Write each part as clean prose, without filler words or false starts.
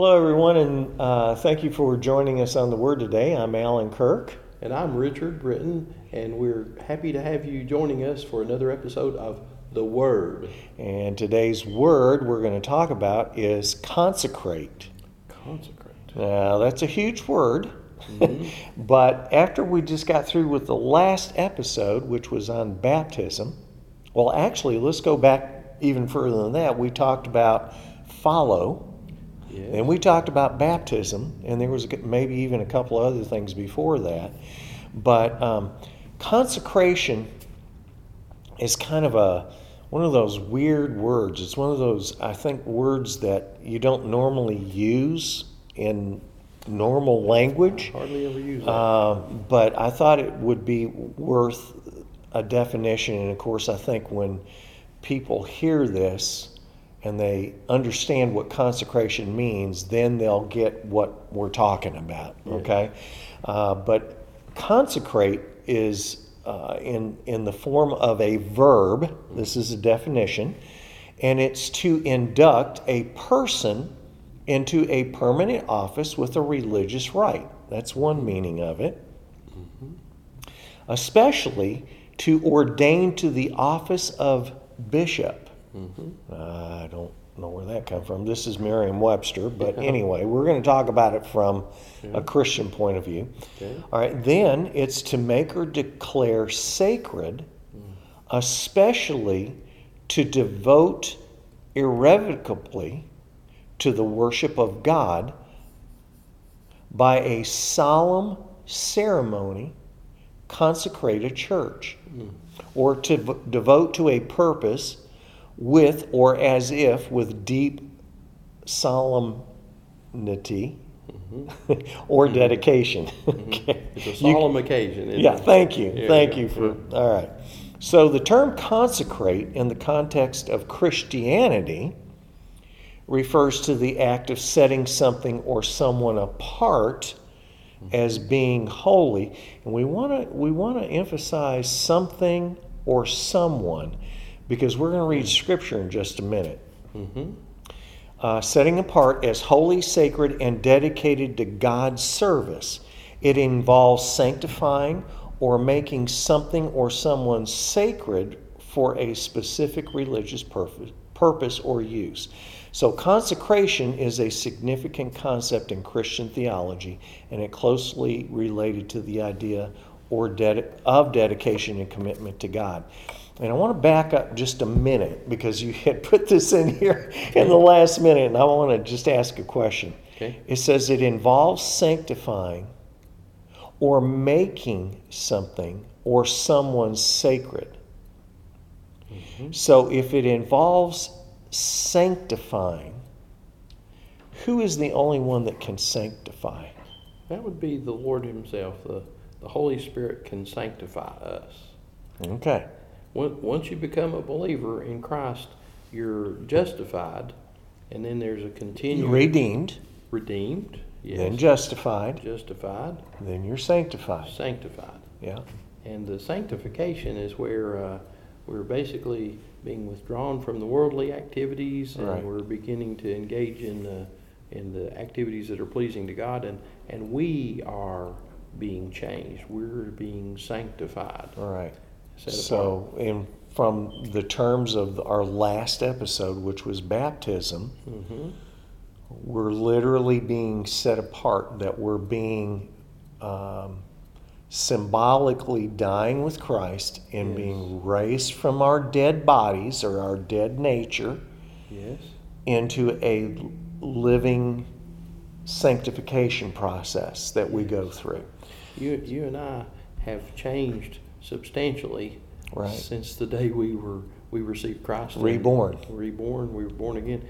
Hello, everyone, and thank you for joining us on The Word today. I'm Alan Kirk. And I'm Richard Britton, and we're happy to have you joining us for another episode of The Word. And today's word we're going to talk about is consecrate. Consecrate. Now, that's a huge word, mm-hmm. But after we just got through with the last episode, which was on baptism, well, actually, let's go back even further than that. We talked about follow. Yes. And we talked about baptism, and there was maybe even a couple other things before that. But consecration is kind of one of those weird words. It's one of those, I think, words that you don't normally use in normal language. I hardly ever use it. But I thought it would be worth a definition. And, of course, I think when people hear this, and they understand what consecration means, then they'll get what we're talking about, okay? Yeah. But consecrate is in the form of a verb. This is a definition. And it's to induct a person into a permanent office with a religious rite. That's one meaning of it. Mm-hmm. Especially to ordain to the office of bishop. Mm-hmm. I don't know where that comes from. This is Merriam-Webster, but anyway, we're going to talk about it from a Christian point of view. Okay. All right, then it's to make or declare sacred, especially to devote irrevocably to the worship of God by a solemn ceremony, consecrate a church, or to devote to a purpose with or as if with deep solemnity or dedication. Okay. It's a solemn occasion. Yeah, thank you. Yeah, thank you for... Yeah. All right. So the term consecrate in the context of Christianity refers to the act of setting something or someone apart as being holy. And we want to emphasize something or someone, because we're going to read Scripture in just a minute. Mm-hmm. Setting apart as holy, sacred, and dedicated to God's service. It involves sanctifying or making something or someone sacred for a specific religious purpose or use. So consecration is a significant concept in Christian theology, and it closely related to the idea of dedication and commitment to God. And I want to back up just a minute, because you had put this in here in the last minute, and I want to just ask a question. Okay. It says it involves sanctifying or making something or someone sacred. Mm-hmm. So if it involves sanctifying, who is the only one that can sanctify? That would be the Lord himself. The Holy Spirit can sanctify us. Okay. Once you become a believer in Christ, you're justified, and then there's a continuing... Redeemed, yes. Then justified. Then you're sanctified. Yeah. And the sanctification is where we're basically being withdrawn from the worldly activities, and we're beginning to engage in the activities that are pleasing to God, and we are being changed. We're being sanctified. All right. So, from the terms of our last episode, which was baptism, we're literally being set apart, that we're being symbolically dying with Christ and being raised from our dead bodies or our dead nature into a living sanctification process that we go through. You and I have changed substantially since the day we received Christ. We were born again.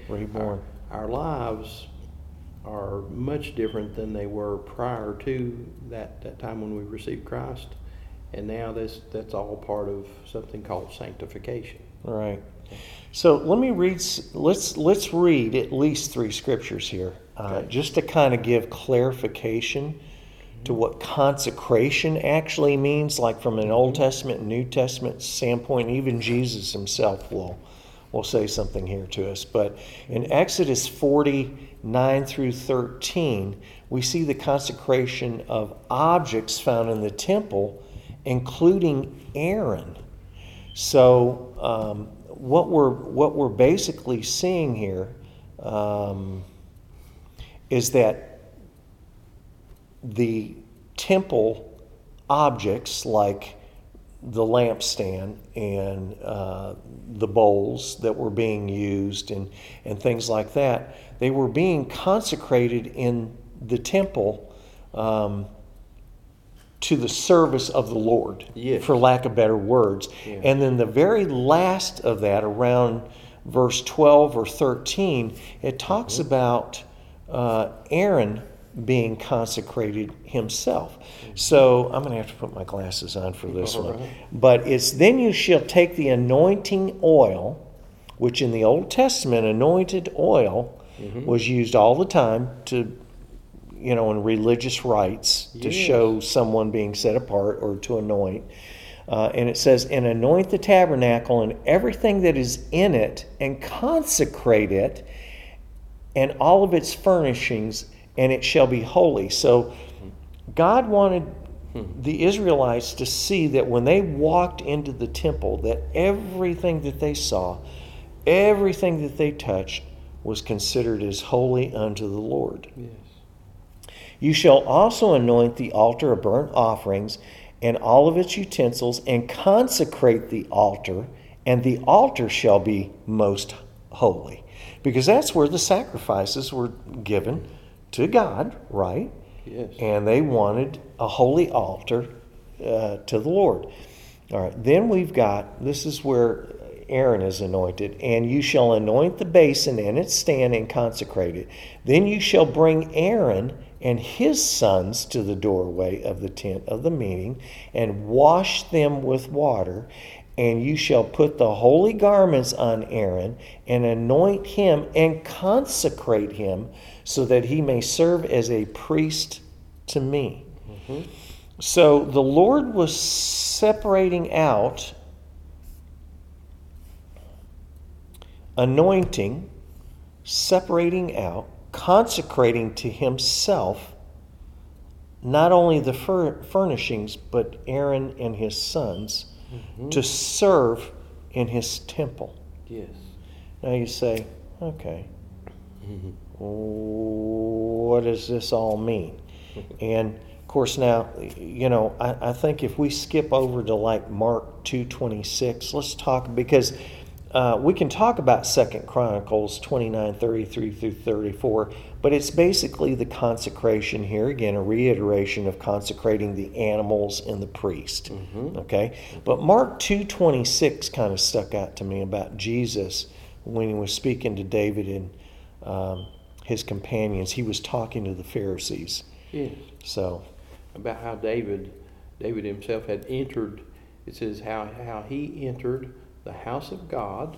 Our lives are much different than they were prior to that time when we received Christ, and now that's all part of something called sanctification. Right. So let's read at least three scriptures here, just to kind of give clarification to what consecration actually means, like from an Old Testament and New Testament standpoint. Even Jesus himself will will say something here to us. But in Exodus 40:9 through 13, we see the consecration of objects found in the temple, including Aaron. So what we're basically seeing here is that the temple objects like the lampstand and the bowls that were being used and things like that, they were being consecrated in the temple to the service of the Lord, yes, for lack of better words. Yeah. And then the very last of that, around verse 12 or 13, it talks mm-hmm. about Aaron being consecrated himself. So I'm going to have to put my glasses on for this one. But it's, then you shall take the anointing oil, which in the Old Testament, anointed oil mm-hmm. was used all the time to, you know, in religious rites, yes, to show someone being set apart or to anoint. And it says, and anoint the tabernacle and everything that is in it, and consecrate it and all of its furnishings, and it shall be holy. So God wanted the Israelites to see that when they walked into the temple, that everything that they saw, everything that they touched, was considered as holy unto the Lord. Yes. You shall also anoint the altar of burnt offerings and all of its utensils, and consecrate the altar, and the altar shall be most holy. Because that's where the sacrifices were given to God, right? Yes. And they wanted a holy altar to the Lord. All right, then we've got, this is where Aaron is anointed. And you shall anoint the basin and its stand and consecrate it. Then you shall bring Aaron and his sons to the doorway of the tent of the meeting and wash them with water. And you shall put the holy garments on Aaron and anoint him and consecrate him so that he may serve as a priest to me. Mm-hmm. So the Lord was separating out anointing, separating out, consecrating to himself not only the furnishings, but Aaron and his sons, mm-hmm. to serve in his temple. Yes. Now you say, okay, mm-hmm. what does this all mean? And of course now, you know, I think if we skip over to like Mark 2:26, let's talk, because we can talk about 2 Chronicles 29:33 through 34, but it's basically the consecration here. Again, a reiteration of consecrating the animals and the priest. Mm-hmm. Okay? But Mark 2:26 kind of stuck out to me about Jesus when he was speaking to David and his companions. He was talking to the Pharisees. Yes. So, about how David himself had entered. It says how he entered the house of God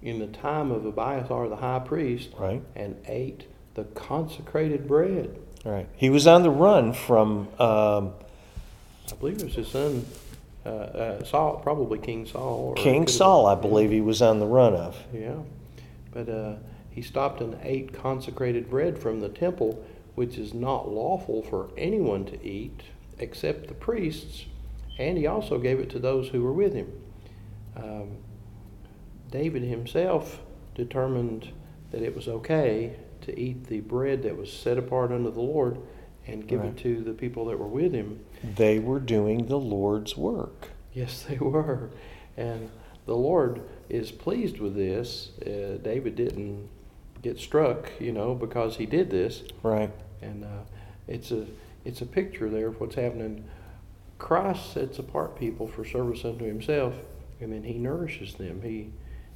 in the time of Abiathar the high priest, right, and ate the consecrated bread. Right. He was on the run from, I believe it was his son, Saul, probably King Saul. Or King Saul, I believe he was on the run of. Yeah. But he stopped and ate consecrated bread from the temple, which is not lawful for anyone to eat except the priests, and he also gave it to those who were with him. David himself determined that it was okay to eat the bread that was set apart unto the Lord and give it to the people that were with him. They were doing the Lord's work. Yes, they were. And the Lord is pleased with this. David didn't get struck, you know, because he did this. Right. And it's a picture there of what's happening. Christ sets apart people for service unto himself. And then he nourishes them.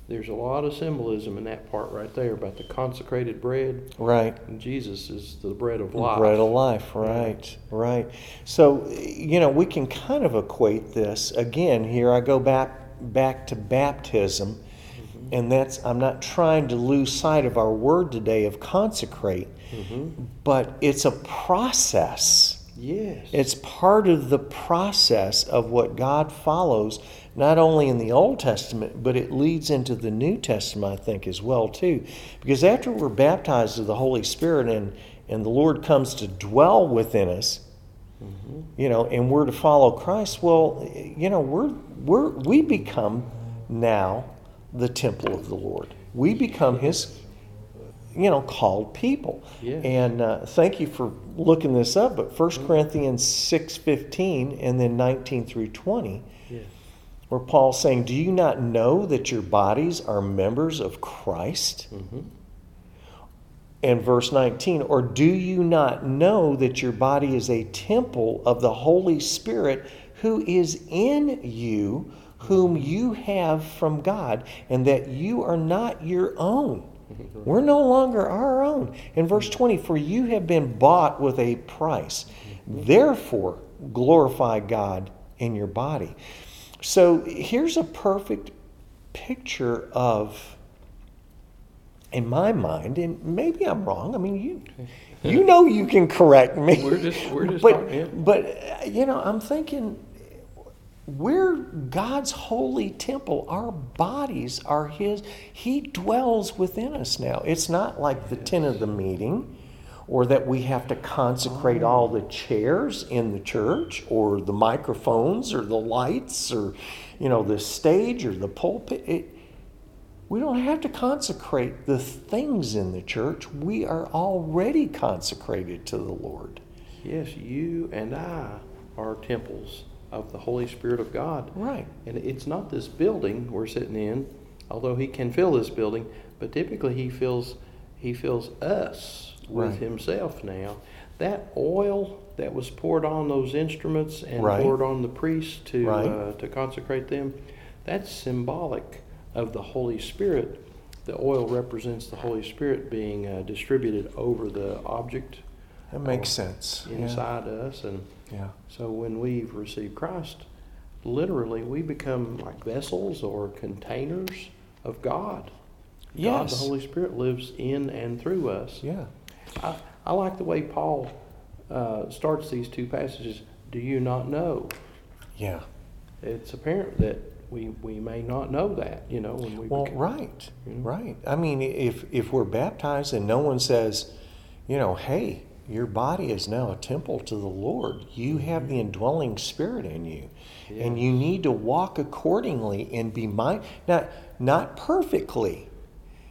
There's a lot of symbolism in that part right there about the consecrated bread. Right. And Jesus is the bread of life. Bread of life, right, right. So, you know, we can kind of equate this. Again, here I go back to baptism. Mm-hmm. And that's, I'm not trying to lose sight of our word today of consecrate. Mm-hmm. But it's a process. Yes. It's part of the process of what God follows not only in the Old Testament, but it leads into the New Testament, I think, as well, too. Because after we're baptized with the Holy Spirit and the Lord comes to dwell within us, mm-hmm. you know, and we're to follow Christ, well, you know, we become now the temple of the Lord. We become His, you know, called people. Yeah. And thank you for looking this up, but 1 mm-hmm. Corinthians 6:15 and then 19 through 20, yeah. where Paul's saying, do you not know that your bodies are members of Christ? Mm-hmm. And verse 19, or do you not know that your body is a temple of the Holy Spirit who is in you, whom you have from God, and that you are not your own? We're no longer our own. In verse 20, for you have been bought with a price. Therefore, glorify God in your body. So here's a perfect picture of, in my mind, and maybe I'm wrong. I mean, you know you can correct me. We're just but you know, I'm thinking we're God's holy temple. Our bodies are His. He dwells within us now. It's not like the tent of the meeting, or that we have to consecrate all the chairs in the church, or the microphones, or the lights, or you know, the stage, or the pulpit. We don't have to consecrate the things in the church. We are already consecrated to the Lord. Yes, you and I are temples of the Holy Spirit of God. Right. And it's not this building we're sitting in, although He can fill this building, but typically He fills us with right. Himself now. That oil that was poured on those instruments and right. poured on the priests to consecrate them, that's symbolic of the Holy Spirit. The oil represents the Holy Spirit being distributed over the object. That makes sense. Inside yeah. us. And yeah. so when we've received Christ, literally we become like vessels or containers of God. Yes. God, the Holy Spirit, lives in and through us. Yeah. I like the way Paul starts these two passages. Do you not know? Yeah. It's apparent that we may not know that, you know. When we become, right, you know? Right. I mean, if we're baptized and no one says, you know, hey, your body is now a temple to the Lord. You mm-hmm. have the indwelling Spirit in you, yeah. and you need to walk accordingly and be mindful. Not perfectly,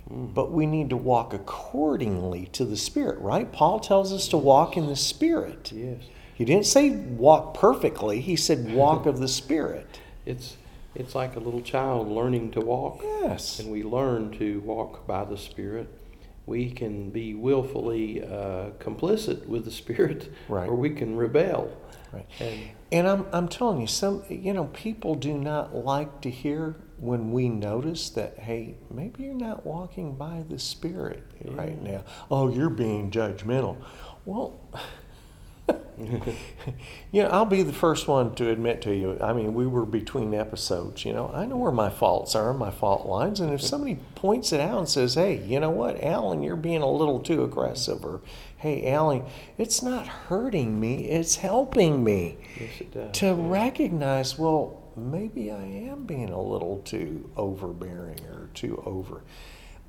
but we need to walk accordingly to the Spirit, right? Paul tells us to walk in the Spirit. Yes. He didn't say walk perfectly. He said walk of the Spirit. It's like a little child learning to walk. Yes. And we learn to walk by the Spirit. We can be willfully complicit with the Spirit, right. or we can rebel. Right. And I'm telling you, some people do not like to hear when we notice that, hey, maybe you're not walking by the Spirit yeah. right now. Oh, you're being judgmental. Well, I'll be the first one to admit to you, I mean, we were between episodes, I know where my faults are, my fault lines, and if somebody points it out and says, hey, you know what, Alan, you're being a little too aggressive, or hey, Alan, it's not hurting me, it's helping me to recognize, well, maybe I am being a little too overbearing or too over.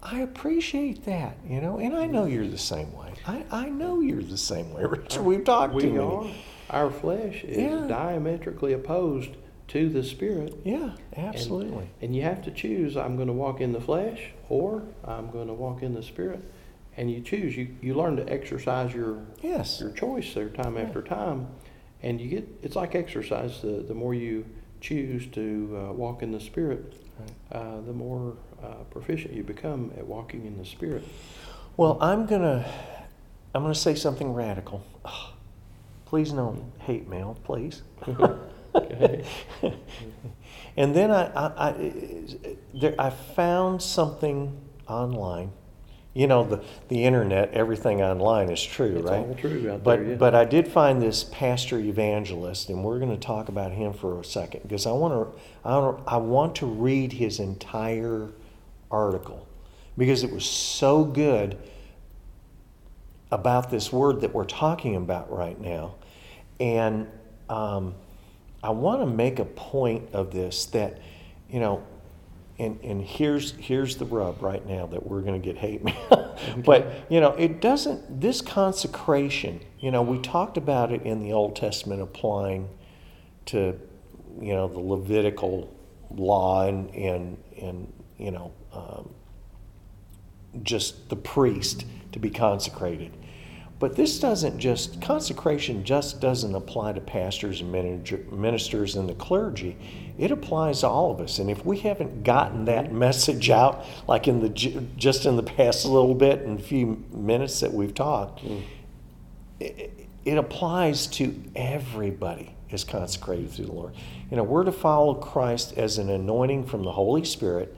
I appreciate that, and I know you're the same way. I know you're the same way, Richard. We've talked to you. We are. Our flesh is yeah. diametrically opposed to the Spirit. Yeah, absolutely. And you have to choose, I'm going to walk in the flesh or I'm going to walk in the Spirit. And you choose. You learn to exercise your choice there time yeah. after time. And it's like exercise. The more you choose to walk in the Spirit, the more proficient you become at walking in the Spirit. Well, I'm gonna say something radical. Oh, please no hate mail, please. Okay. And then I found something online. You know, the internet, everything online is true, it's right? It's all true out there, yeah. But I did find this pastor evangelist, and we're going to talk about him for a second because I want to read his entire article because it was so good about this word that we're talking about right now. And I want to make a point of this, that, you know, and here's the rub right now that we're going to get hate mail. Okay. But, you know, it doesn't, this consecration, you know, we talked about it in the Old Testament applying to, you know, the Levitical law and you know, just the priest to be consecrated. But this doesn't just, consecration just doesn't apply to pastors and ministers and the clergy. It applies to all of us. And if we haven't gotten that message out, like in the just in the past little bit and few minutes that we've talked, it applies to everybody as consecrated through the Lord. You know, we're to follow Christ as an anointing from the Holy Spirit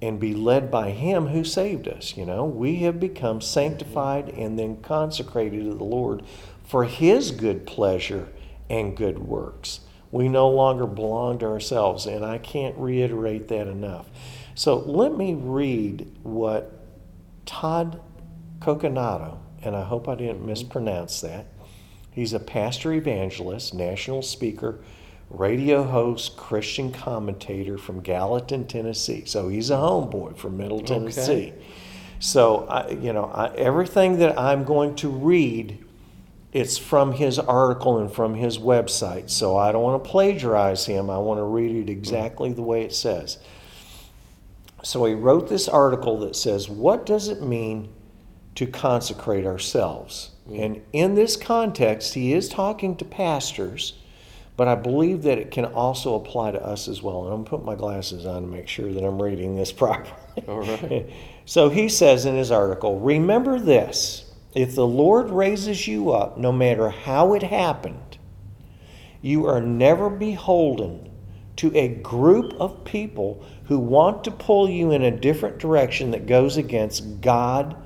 and be led by Him who saved us. You know, we have become sanctified and then consecrated to the Lord for His good pleasure and good works. We no longer belong to ourselves, and I can't reiterate that enough. So let me read what Todd Coconato, and I hope I didn't mispronounce that. He's a pastor evangelist, national speaker, radio host, Christian commentator from Gallatin, Tennessee. So he's a homeboy from Middle Tennessee. Okay. So, everything that I'm going to read, it's from his article and from his website. So I don't want to plagiarize him. I want to read it exactly the way it says. So he wrote this article that says, what does it mean to consecrate ourselves? And in this context, he is talking to pastors, but I believe that it can also apply to us as well. And I'm putting my glasses on to make sure that I'm reading this properly. All right. So he says in his article, remember this, if the Lord raises you up, no matter how it happened, you are never beholden to a group of people who want to pull you in a different direction that goes against God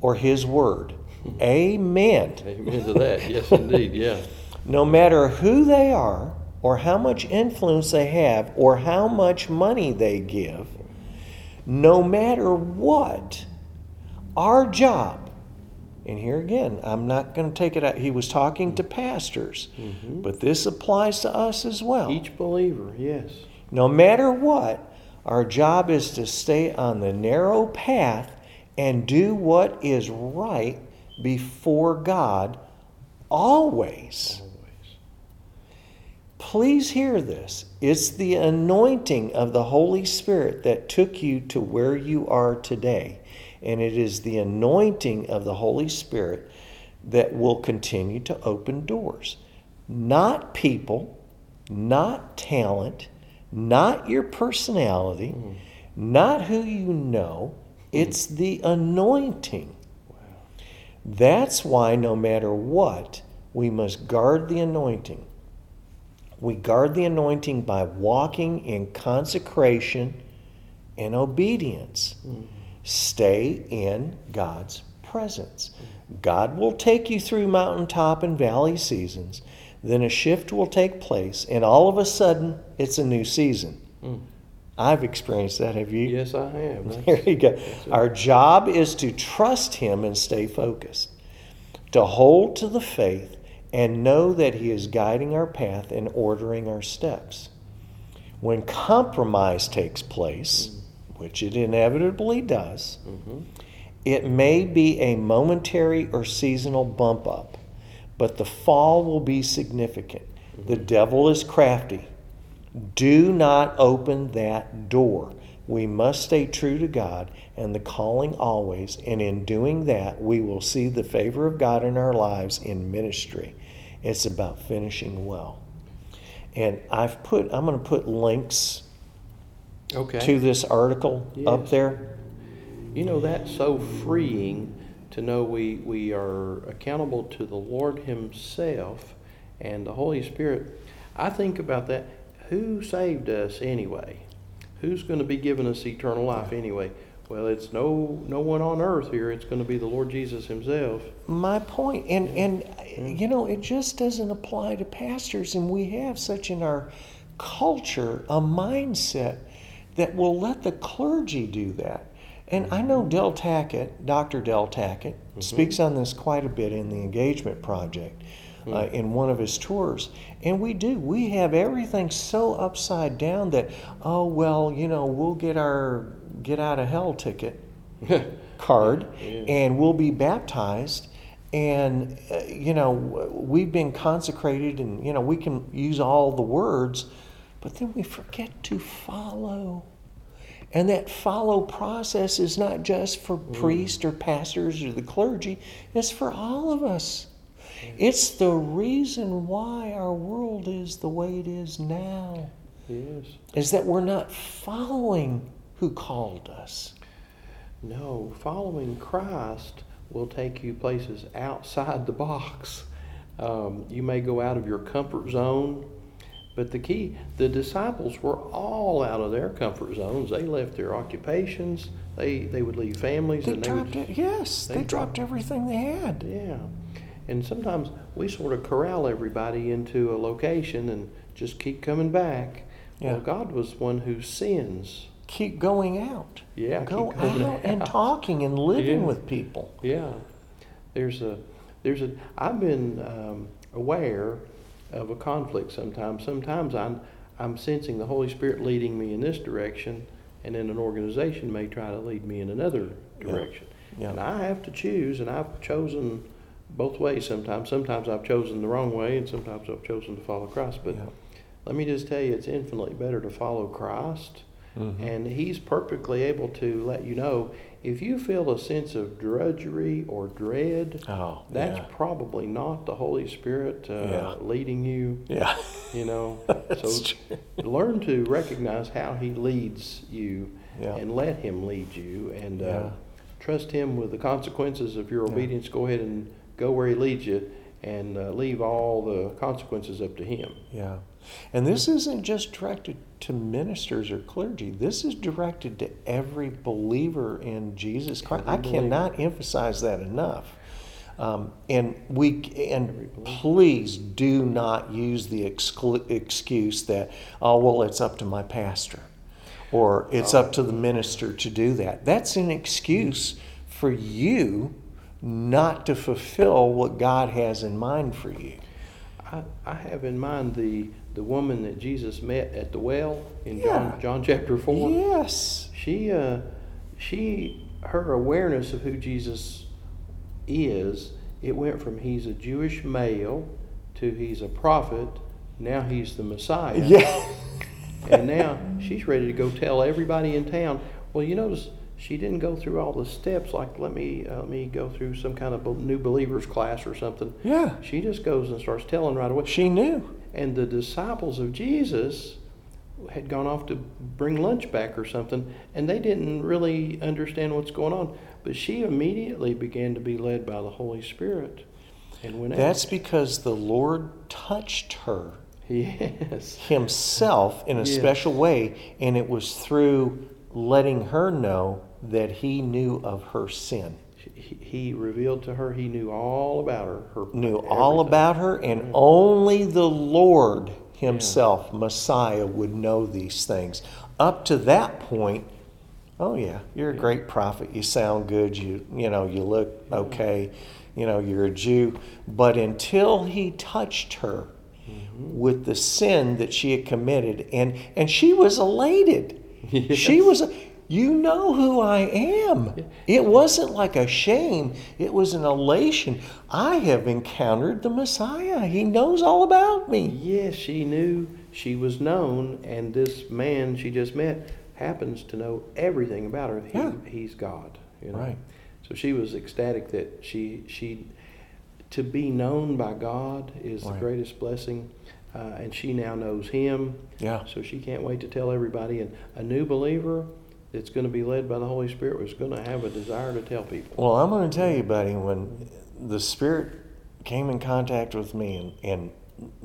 or His Word. Amen. Amen to that. Yes, indeed. Yeah. No matter who they are, or how much influence they have, or how much money they give, no matter what, our job, and here again, I'm not going to take it out, he was talking to pastors, but this applies to us as well. Each believer, yes. No matter what, our job is to stay on the narrow path and do what is right before God, always. Please hear this. It's the anointing of the Holy Spirit that took you to where you are today. And it is the anointing of the Holy Spirit that will continue to open doors. Not people, not talent, not your personality, not who you know. It's the anointing. Wow. That's why no matter what, we must guard the anointing. We guard the anointing by walking in consecration and obedience. Stay in God's presence. God will take you through mountaintop and valley seasons. Then a shift will take place, and all of a sudden, it's a new season. I've experienced that. Have you? Yes, I have. There you go. Our job is to trust Him and stay focused, to hold to the faith, and know that He is guiding our path and ordering our steps. When compromise takes place, which it inevitably does, it may be a momentary or seasonal bump up, but the fall will be significant. The devil is crafty. Do not open that door. We must stay true to God and the calling always, and in doing that, we will see the favor of God in our lives in ministry. It's about finishing well. And I'm going to put links to this article up there. You know, that's so freeing to know we are accountable to the Lord Himself and the Holy Spirit. I think about that. Who saved us anyway? Who's going to be giving us eternal life anyway? Well, it's no one on earth here. It's going to be the Lord Jesus Himself. My point. And you know, it just doesn't apply to pastors. And we have such in our culture a mindset that will let the clergy do that. And I know Del Tackett, Dr. Del Tackett, speaks on this quite a bit in the Engagement Project. in one of his tours. And we do. We have everything so upside down that, oh, well, you know, we'll get our get out of hell ticket card and we'll be baptized. And, you know, we've been consecrated and, you know, we can use all the words, but then we forget to follow. And that follow process is not just for priests or pastors or the clergy, it's for all of us. It's the reason why our world is the way it is now, is that we're not following who called us. No, following Christ will take you places outside the box. You may go out of your comfort zone, but the key, the disciples were all out of their comfort zones. They left their occupations. They would leave families. They dropped everything they had. Yeah. And sometimes we sort of corral everybody into a location and just keep coming back. Yeah. Well, God was one who sends. Keep going out. Yeah. Go out and talking and living with people. Yeah. There's a. I've been aware of a conflict sometimes. Sometimes I'm sensing the Holy Spirit leading me in this direction, and then an organization may try to lead me in another direction. Yeah. And I have to choose, and I've chosen both ways sometimes. Sometimes I've chosen the wrong way, and sometimes I've chosen to follow Christ. But let me just tell you, it's infinitely better to follow Christ. Mm-hmm. And he's perfectly able to let you know if you feel a sense of drudgery or dread, that's probably not the Holy Spirit leading you. Yeah. You know, so learn to recognize how he leads you and let him lead you and trust him with the consequences of your obedience. Go ahead and go where he leads you and leave all the consequences up to him. Yeah. And this isn't just directed to ministers or clergy. This is directed to every believer in Jesus Christ. I cannot emphasize that enough. And please do not use the excuse that, oh, well, it's up to my pastor or it's up to the minister to do that. That's an excuse for you not to fulfill what God has in mind for you. I have in mind the woman that Jesus met at the well in John chapter 4. Yes. Her awareness of who Jesus is, it went from he's a Jewish male to he's a prophet, now he's the Messiah. Yeah. And now she's ready to go tell everybody in town. Well, you notice she didn't go through all the steps like let me go through some kind of new believers class or something. Yeah. She just goes and starts telling right away. She knew. And the disciples of Jesus had gone off to bring lunch back or something, and they didn't really understand what's going on. But she immediately began to be led by the Holy Spirit and went out. That's because the Lord touched her himself in a special way, and it was through letting her know that he knew of her sin. He revealed to her he knew all about her knew everything. All about her, and only the Lord himself, Messiah, would know these things. Up to that point, you're a great prophet. You sound good. You look okay. You know, you're a Jew. But until he touched her with the sin that she had committed, and she was elated. Yes. She was, you know who I am. It wasn't like a shame. It was an elation. I have encountered the Messiah. He knows all about me. Yes, she knew she was known, and this man she just met happens to know everything about her. He's God. You know? Right. So she was ecstatic that she to be known by God is the greatest blessing. And she now knows him. Yeah. So she can't wait to tell everybody. And a new believer that's going to be led by the Holy Spirit was going to have a desire to tell people. Well, I'm going to tell you, buddy, when the Spirit came in contact with me and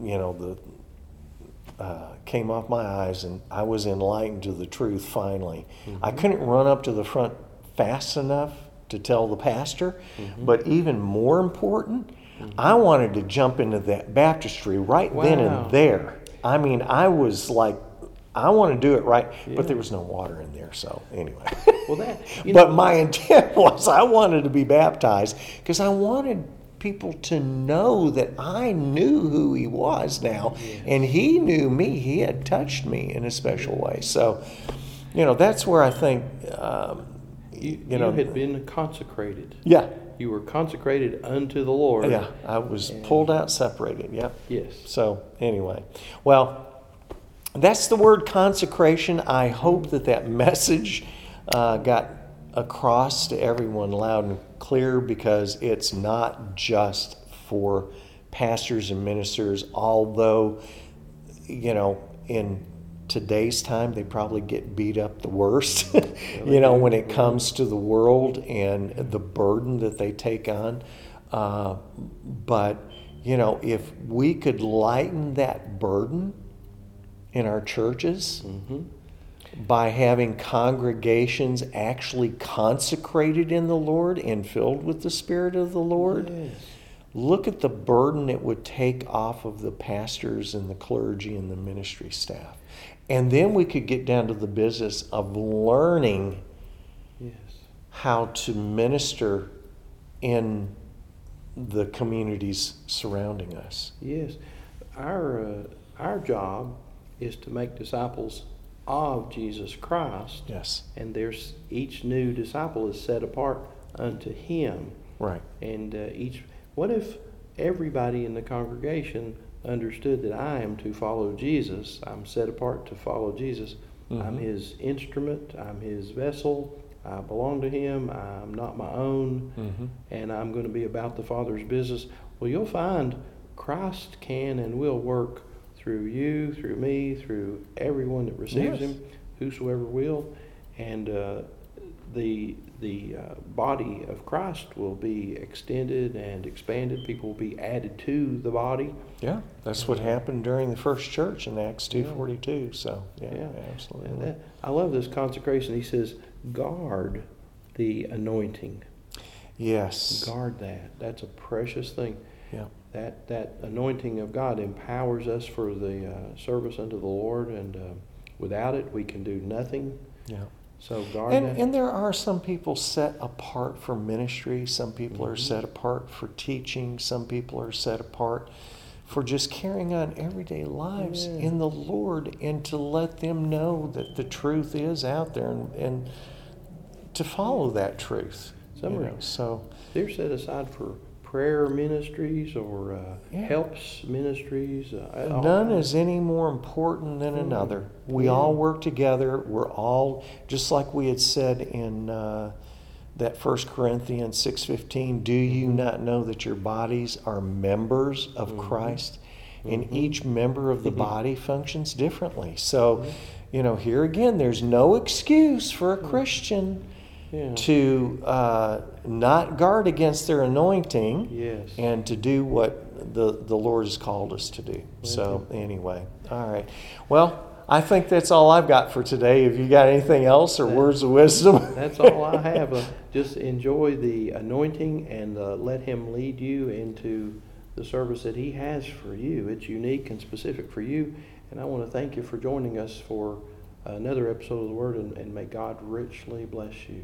you know, the came off my eyes and I was enlightened to the truth finally. Mm-hmm. I couldn't run up to the front fast enough to tell the pastor. Mm-hmm. But even more important, I wanted to jump into that baptistry right then and there. I mean, I was like, I want to do it right, but there was no water in there, so anyway. Well, that. But my intent was I wanted to be baptized because I wanted people to know that I knew who he was now, and he knew me. He had touched me in a special way. So, you know, that's where I think, you know. You had been consecrated. Yeah. You were consecrated unto the Lord. Yeah, I was pulled out, separated, yeah. Yes. So, anyway. Well, that's the word consecration. I hope that that message got across to everyone loud and clear, because it's not just for pastors and ministers, although, you know, in today's time they probably get beat up the worst you know, when it comes to the world and the burden that they take on, but you know, if we could lighten that burden in our churches by having congregations actually consecrated in the Lord and filled with the Spirit of the Lord, look at the burden it would take off of the pastors and the clergy and the ministry staff. And then we could get down to the business of learning how to minister in the communities surrounding us. Yes. Our job is to make disciples of Jesus Christ. Yes. And there's each new disciple is set apart unto him. Right. And what if everybody in the congregation understood that I am to follow Jesus? I'm set apart to follow Jesus. I'm his instrument. I'm his vessel. I belong to him. I'm not my own. And I'm going to be about the Father's business. Well, you'll find Christ can and will work through you, through me, through everyone that receives him, whosoever will. And the body of Christ will be extended and expanded. People will be added to the body. Yeah, that's what happened during the first church in Acts 2:42. So, yeah, absolutely. And I love this consecration. He says, guard the anointing. Yes. Guard that. That's a precious thing. Yeah. That anointing of God empowers us for the service unto the Lord, and without it we can do nothing. Yeah. So guard that. And there are some people set apart for ministry. Some people are set apart for teaching. Some people are set apart for just carrying on everyday lives in the Lord, and to let them know that the truth is out there, and to follow that truth. Some they're set aside for prayer ministries or helps ministries. None is any more important than another. We all work together. We're all, just like we had said in that 1 Corinthians 6:15, do you not know that your bodies are members of Christ? And each member of the body functions differently. So, you know, here again, there's no excuse for a Christian to not guard against their anointing, and to do what the Lord has called us to do. So anyway, all right. Well, I think that's all I've got for today. Have you got anything else, or words of wisdom? That's all I have. Just enjoy the anointing, and let him lead you into the service that he has for you. It's unique and specific for you. And I want to thank you for joining us for another episode of The Word, and may God richly bless you.